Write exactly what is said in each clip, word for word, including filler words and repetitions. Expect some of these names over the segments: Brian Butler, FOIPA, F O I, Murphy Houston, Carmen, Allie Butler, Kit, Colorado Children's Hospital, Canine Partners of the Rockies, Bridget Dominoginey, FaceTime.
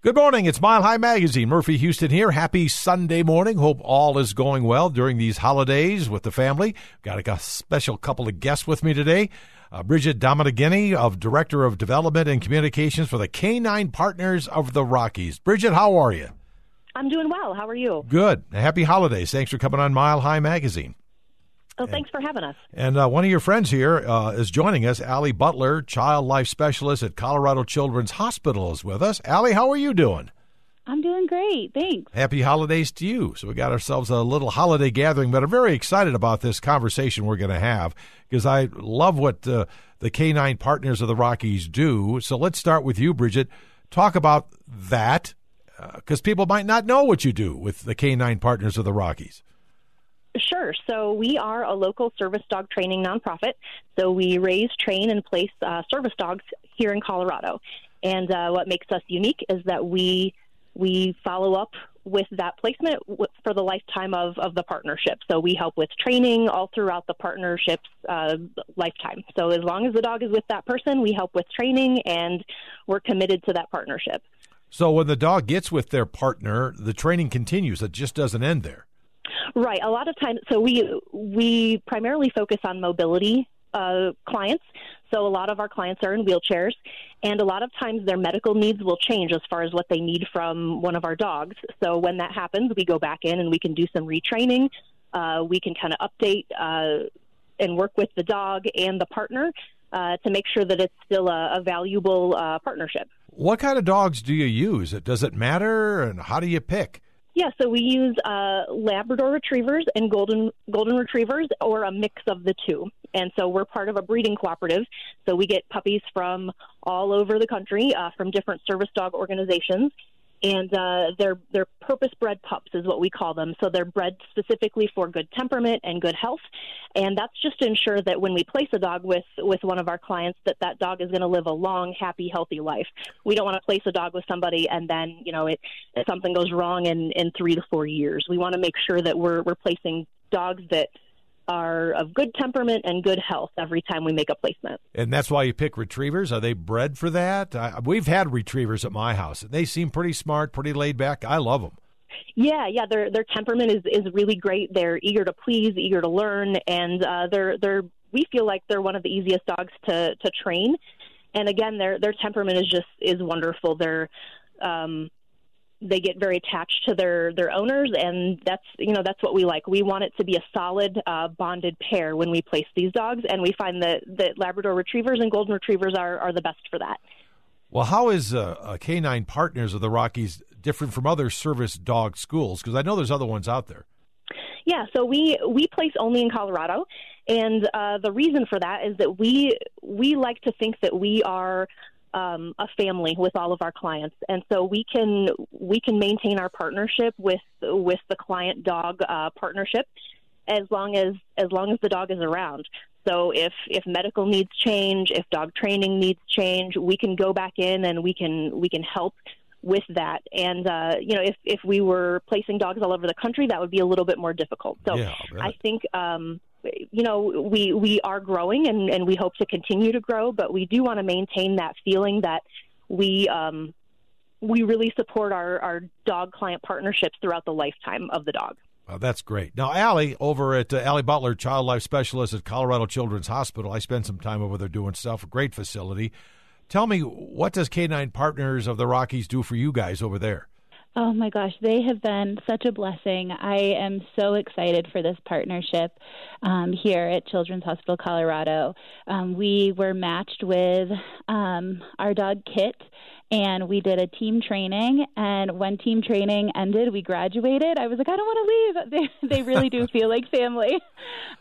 Good morning. It's Mile High Magazine. Murphy Houston here. Happy Sunday morning. Hope all is going well during these holidays with the family. Got a special couple of guests with me today. Uh, Bridget Dominoginey, of Director of Development and Communications for the Canine Partners of the Rockies. Bridget, how are you? I'm doing well. How are you? Good. Happy holidays. Thanks for coming on Mile High Magazine. Oh, and, thanks for having us. And uh, one of your friends here uh, is joining us. Allie Butler, Child Life Specialist at Colorado Children's Hospital, is with us. Allie, how are you doing? I'm doing great. Thanks. Happy holidays to you. So we got ourselves a little holiday gathering, but I'm very excited about this conversation we're going to have because I love what uh, the Canine Partners of the Rockies do. So let's start with you, Bridget. Talk about that because uh, people might not know what you do with the Canine Partners of the Rockies. Sure. So we are a local service dog training nonprofit. So we raise, train, and place uh, service dogs here in Colorado. And uh, what makes us unique is that we we follow up with that placement for the lifetime of, of the partnership. So we help with training all throughout the partnership's uh, lifetime. So as long as the dog is with that person, we help with training, and we're committed to that partnership. So when the dog gets with their partner, the training continues. It just doesn't end there. Right. A lot of times, so we we primarily focus on mobility uh, clients. So a lot of our clients are in wheelchairs, and a lot of times their medical needs will change as far as what they need from one of our dogs. So when that happens, we go back in and we can do some retraining. Uh, we can kind of update uh, and work with the dog and the partner uh, to make sure that it's still a, a valuable uh, partnership. What kind of dogs do you use? Does it matter, and how do you pick? Yeah, so we use uh, Labrador retrievers and golden golden retrievers, or a mix of the two. And so we're part of a breeding cooperative, so we get puppies from all over the country, uh, from different service dog organizations, and uh, they're they're purpose-bred pups is what we call them. So they're bred specifically for good temperament and good health, and that's just to ensure that when we place a dog with, with one of our clients, that that dog is going to live a long, happy, healthy life. We don't want to place a dog with somebody and then, you know, it something goes wrong in, in three to four years. We want to make sure that we're, we're placing dogs that are of good temperament and good health every time we make a placement. And that's why you pick retrievers? Are they bred for that? I, we've had retrievers at my house, and they seem pretty smart, pretty laid back. I love them. Yeah, yeah, their their temperament is, is really great. They're eager to please, eager to learn, and uh, they're they're we feel like they're one of the easiest dogs to, to train. And again, their their temperament is just is wonderful. They're um, they get very attached to their, their owners, and that's, you know, that's what we like. We want it to be a solid uh, bonded pair when we place these dogs, and we find that, that Labrador Retrievers and Golden Retrievers are, are the best for that. Well, how is uh, Canine Partners of the Rockies different from other service dog schools? Because I know there's other ones out there. Yeah, so we, we place only in Colorado, and uh, the reason for that is that we we like to think that we are – Um, a family with all of our clients, and so we can we can maintain our partnership with with the client dog uh, partnership as long as as long as the dog is around. So if if medical needs change, if dog training needs change, we can go back in and we can we can help with that. And uh, you know, if if we were placing dogs all over the country, that would be a little bit more difficult. So yeah, right. I think. Um, You know, we, we are growing, and, and we hope to continue to grow, but we do want to maintain that feeling that we um, we really support our, our dog-client partnerships throughout the lifetime of the dog. Well, that's great. Now, Allie, over at uh, Allie Butler, Child Life Specialist at Colorado Children's Hospital, I spend some time over there doing stuff, a great facility. Tell me, what does Canine Partners of the Rockies do for you guys over there? Oh, my gosh. They have been such a blessing. I am so excited for this partnership um, here at Children's Hospital Colorado. Um, we were matched with um, our dog, Kit, and we did a team training. And when team training ended, we graduated. I was like, I don't want to leave. They, they really do feel like family.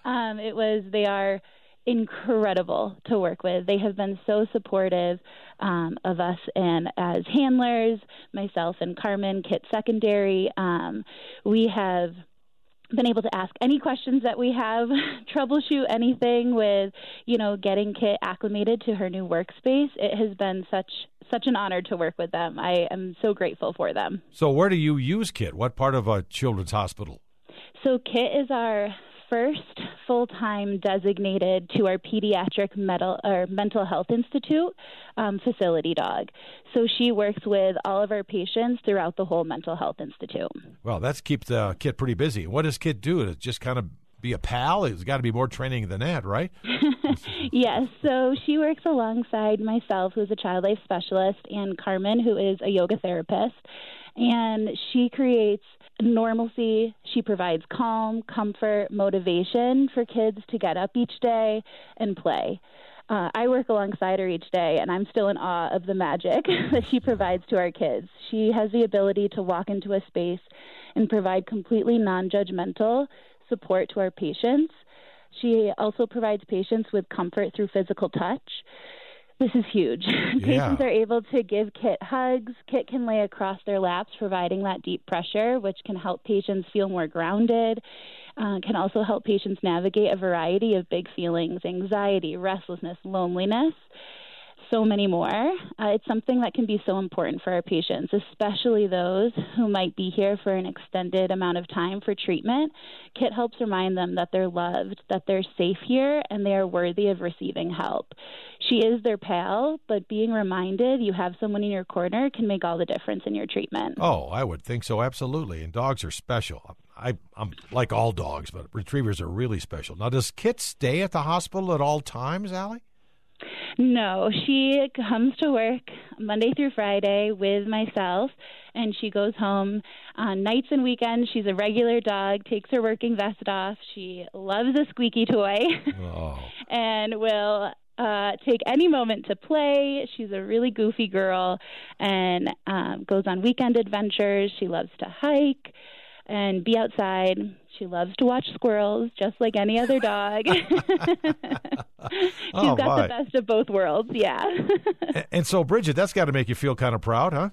Um, it was, they are incredible to work with. They have been so supportive um, of us and as handlers, myself and Carmen, Kit Secondary. Um, we have been able to ask any questions that we have, troubleshoot anything with, you know, getting Kit acclimated to her new workspace. It has been such such an honor to work with them. I am so grateful for them. So where do you use Kit? What part of a children's hospital? So Kit is our first full-time designated to our pediatric metal, or mental health institute um, facility dog. So she works with all of our patients throughout the whole mental health institute. Well, that's keeps uh, Kit pretty busy. What does Kit do? Does it just kind of be a pal? There's got to be more training than that, right? Yes. So she works alongside myself, who's a child life specialist, and Carmen, who is a yoga therapist. And she creates normalcy. She provides calm, comfort, motivation for kids to get up each day and play. Uh, I work alongside her each day, and I'm still in awe of the magic that she provides to our kids. She has the ability to walk into a space and provide completely non-judgmental support to our patients. She also provides patients with comfort through physical touch. This is huge. Yeah. Patients are able to give Kit hugs. Kit can lay across their laps, providing that deep pressure, which can help patients feel more grounded, uh, can also help patients navigate a variety of big feelings, anxiety, restlessness, loneliness, so many more. Uh, it's something that can be so important for our patients, especially those who might be here for an extended amount of time for treatment. Kit helps remind them that they're loved, that they're safe here, and they are worthy of receiving help. She is their pal, but being reminded you have someone in your corner can make all the difference in your treatment. Oh, I would think so, absolutely. And dogs are special. I, I'm like all dogs, but retrievers are really special. Now, does Kit stay at the hospital at all times, Allie? No, she comes to work Monday through Friday with myself, and she goes home on nights and weekends. She's a regular dog, takes her working vest off. She loves a squeaky toy oh. and will... Uh, take any moment to play. She's a really goofy girl and um, goes on weekend adventures. She loves to hike and be outside. She loves to watch squirrels, just like any other dog. She's oh, got my. the best of both worlds, yeah. And so, Bridget, that's got to make you feel kind of proud, huh?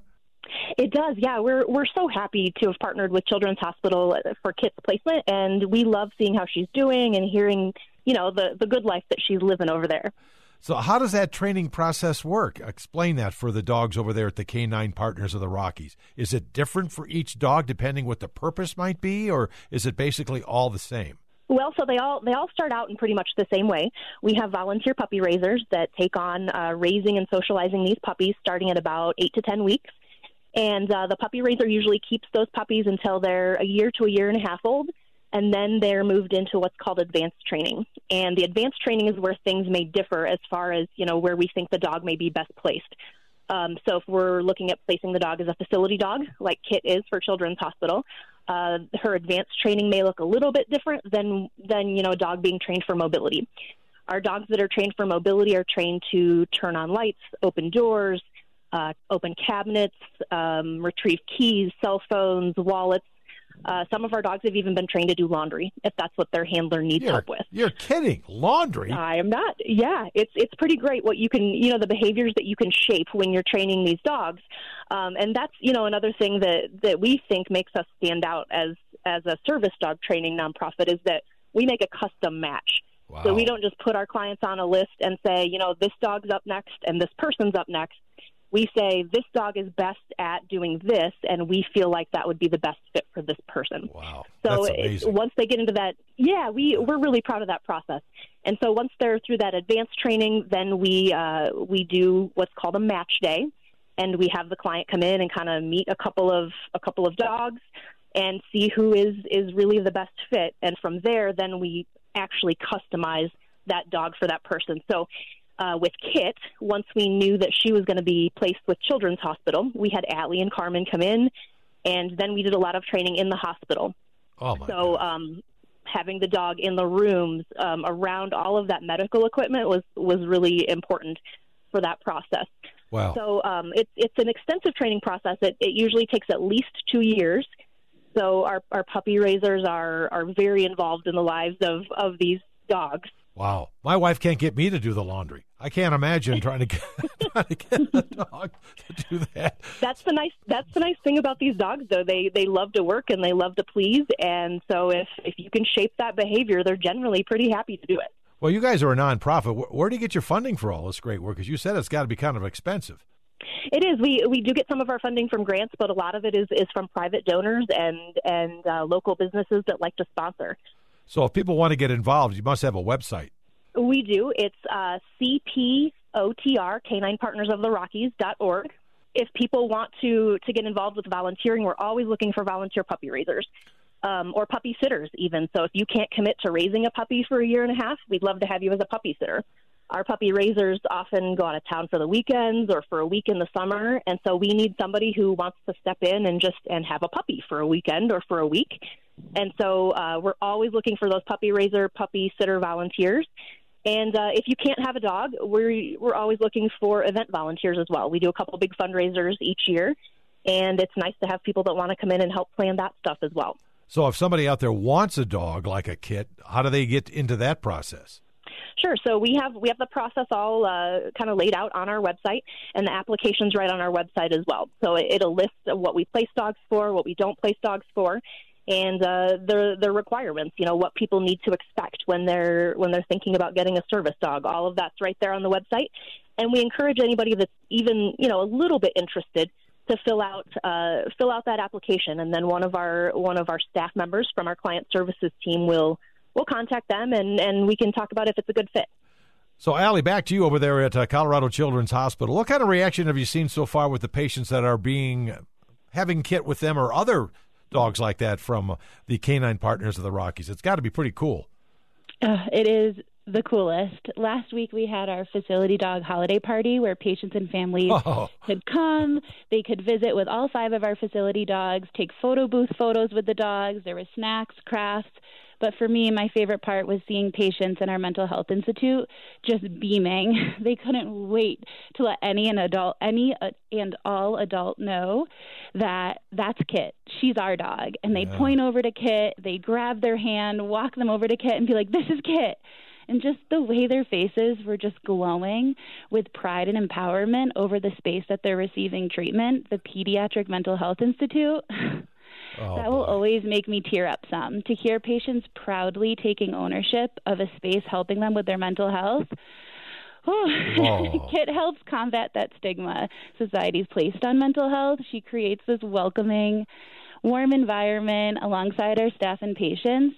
It does, yeah. We're we're so happy to have partnered with Children's Hospital for Kit's placement, and we love seeing how she's doing and hearing, you know, the, the good life that she's living over there. So how does that training process work? Explain that for the dogs over there at the Canine Partners of the Rockies. Is it different for each dog depending what the purpose might be, or is it basically all the same? Well, so they all they all start out in pretty much the same way. We have volunteer puppy raisers that take on uh, raising and socializing these puppies starting at about eight to ten weeks. And uh, the puppy raiser usually keeps those puppies until they're a year to a year and a half old. And then they're moved into what's called advanced training. And the advanced training is where things may differ as far as, you know, where we think the dog may be best placed. Um, so if we're looking at placing the dog as a facility dog, like Kit is for Children's Hospital, uh, her advanced training may look a little bit different than, than, you know, a dog being trained for mobility. Our dogs that are trained for mobility are trained to turn on lights, open doors, uh, open cabinets, um, retrieve keys, cell phones, wallets. Uh, some of our dogs have even been trained to do laundry, if that's what their handler needs you're, help with. You're kidding. Laundry? I am not. Yeah, it's it's pretty great what you can, you know, the behaviors that you can shape when you're training these dogs. Um, and that's, you know, another thing that, that we think makes us stand out as, as a service dog training nonprofit is that we make a custom match. Wow. So we don't just put our clients on a list and say, you know, this dog's up next and this person's up next. We say this dog is best at doing this, and we feel like that would be the best fit for this person. Wow, so it, once they get into that, yeah, we we're really proud of that process. And so once they're through that advanced training, then we uh, we do what's called a match day, and we have the client come in and kind of meet a couple of a couple of dogs and see who is is really the best fit. And from there, then we actually customize that dog for that person. So. Uh, with Kit, once we knew that she was going to be placed with Children's Hospital, we had Allie and Carmen come in, and then we did a lot of training in the hospital. Oh my so um, having the dog in the rooms um, around all of that medical equipment was, was really important for that process. Wow. So um, it, it's an extensive training process. It, it usually takes at least two years. So our, our puppy raisers are, are very involved in the lives of, of these dogs. Wow. My wife can't get me to do the laundry. I can't imagine trying to get, trying to get the dog to do that. That's the nice that's the nice thing about these dogs, though. They they love to work and they love to please. And so if, if you can shape that behavior, they're generally pretty happy to do it. Well, you guys are a nonprofit. Where, where do you get your funding for all this great work? Because you said it's got to be kind of expensive. It is. We we do get some of our funding from grants, but a lot of it is, is from private donors and, and uh, local businesses that like to sponsor. So if people want to get involved, you must have a website. We do. It's uh, C P O T R, Canine Partners of the Rockies dot org. If people want to, to get involved with volunteering, we're always looking for volunteer puppy raisers um, or puppy sitters even. So if you can't commit to raising a puppy for a year and a half, we'd love to have you as a puppy sitter. Our puppy raisers often go out of town for the weekends or for a week in the summer, and so we need somebody who wants to step in and just and have a puppy for a weekend or for a week. And so uh, we're always looking for those puppy raiser, puppy sitter volunteers. And uh, if you can't have a dog, we're, we're always looking for event volunteers as well. We do a couple big fundraisers each year, and it's nice to have people that want to come in and help plan that stuff as well. So if somebody out there wants a dog like a Kit, how do they get into that process? Sure. So we have we have the process all uh, kind of laid out on our website, and the application's right on our website as well. So it, it'll list what we place dogs for, what we don't place dogs for, and uh, the the requirements. You know, what people need to expect when they're when they're thinking about getting a service dog. All of that's right there on the website, and we encourage anybody that's even you know a little bit interested to fill out uh, fill out that application, and then one of our one of our staff members from our client services team will. We'll contact them, and, and we can talk about if it's a good fit. So, Allie, back to you over there at uh, Colorado Children's Hospital. What kind of reaction have you seen so far with the patients that are being having Kit with them or other dogs like that from the Canine Partners of the Rockies? It's got to be pretty cool. Uh, it is the coolest. Last week we had our facility dog holiday party where patients and families oh. could come. They could visit with all five of our facility dogs, take photo booth photos with the dogs. There were snacks, crafts. But for me, my favorite part was seeing patients in our mental health institute just beaming. They couldn't wait to let any and adult, any and all adult know that that's Kit. She's our dog. And they yeah. point over to Kit. They grab their hand, walk them over to Kit, and be like, "This is Kit." And just the way their faces were just glowing with pride and empowerment over the space that they're receiving treatment, the Pediatric Mental Health Institute. Oh, that will boy. always make me tear up some. To hear patients proudly taking ownership of a space, helping them with their mental health. Kit helps combat that stigma society's placed on mental health. She creates this welcoming, warm environment alongside our staff and patients.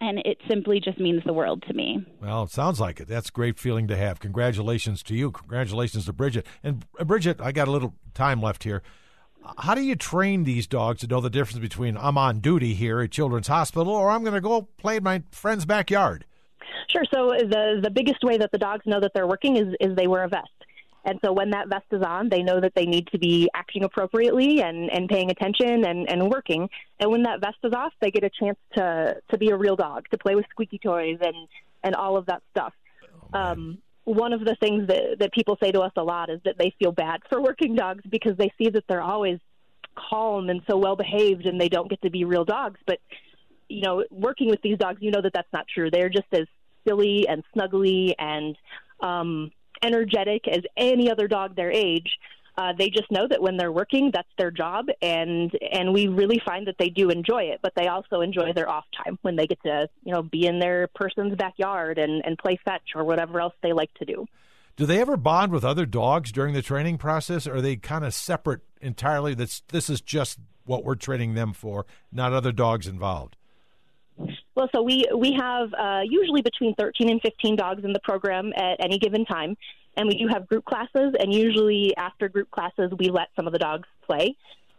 And it simply just means the world to me. Well, it sounds like it. That's a great feeling to have. Congratulations to you. Congratulations to Bridget. And Bridget, I got a little time left here. How do you train these dogs to know the difference between I'm on duty here at Children's Hospital or I'm going to go play in my friend's backyard? Sure. So the the biggest way that the dogs know that they're working is, is they wear a vest. And so when that vest is on, they know that they need to be acting appropriately and, and paying attention and, and working. And when that vest is off, they get a chance to, to be a real dog, to play with squeaky toys and, and all of that stuff. Oh, um One of the things that, that people say to us a lot is that they feel bad for working dogs because they see that they're always calm and so well-behaved and they don't get to be real dogs. But, you know, working with these dogs, you know that that's not true. They're just as silly and snuggly and um, energetic as any other dog their age. Uh, they just know that when they're working, that's their job, and and we really find that they do enjoy it, but they also enjoy their off time when they get to, you know, be in their person's backyard and, and play fetch or whatever else they like to do. Do they ever bond with other dogs during the training process, or are they kind of separate entirely? That's, this is just what we're training them for, not other dogs involved? Well, so we, we have uh, usually between thirteen and fifteen dogs in the program at any given time. And we do have group classes, and usually after group classes, we let some of the dogs play.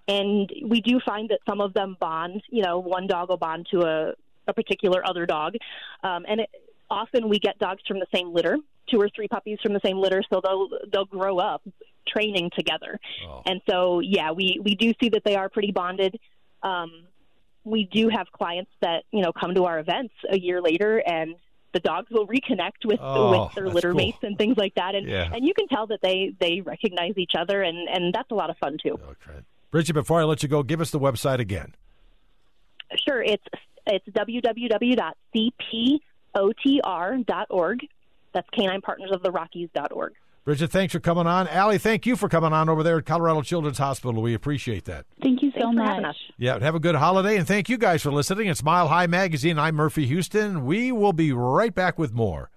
And we do find that some of them bond. You know, one dog will bond to a, a particular other dog. Um, and it, often we get dogs from the same litter, two or three puppies from the same litter, so they'll they'll grow up training together. Oh. And so, yeah, we, we do see that they are pretty bonded. Um, we do have clients that, you know, come to our events a year later and the dogs will reconnect with oh, with their litter cool. mates and things like that. And yeah. and you can tell that they, they recognize each other, and, and that's a lot of fun, too. Okay. Bridget, before I let you go, give us the website again. Sure. It's it's w w w dot c p o t r dot org. That's canine partners of the rockies dot org. Bridget, thanks for coming on. Allie, thank you for coming on over there at Colorado Children's Hospital. We appreciate that. Thank you so much. much. Yeah, have a good holiday, and thank you guys for listening. It's Mile High Magazine. I'm Murphy Houston. We will be right back with more.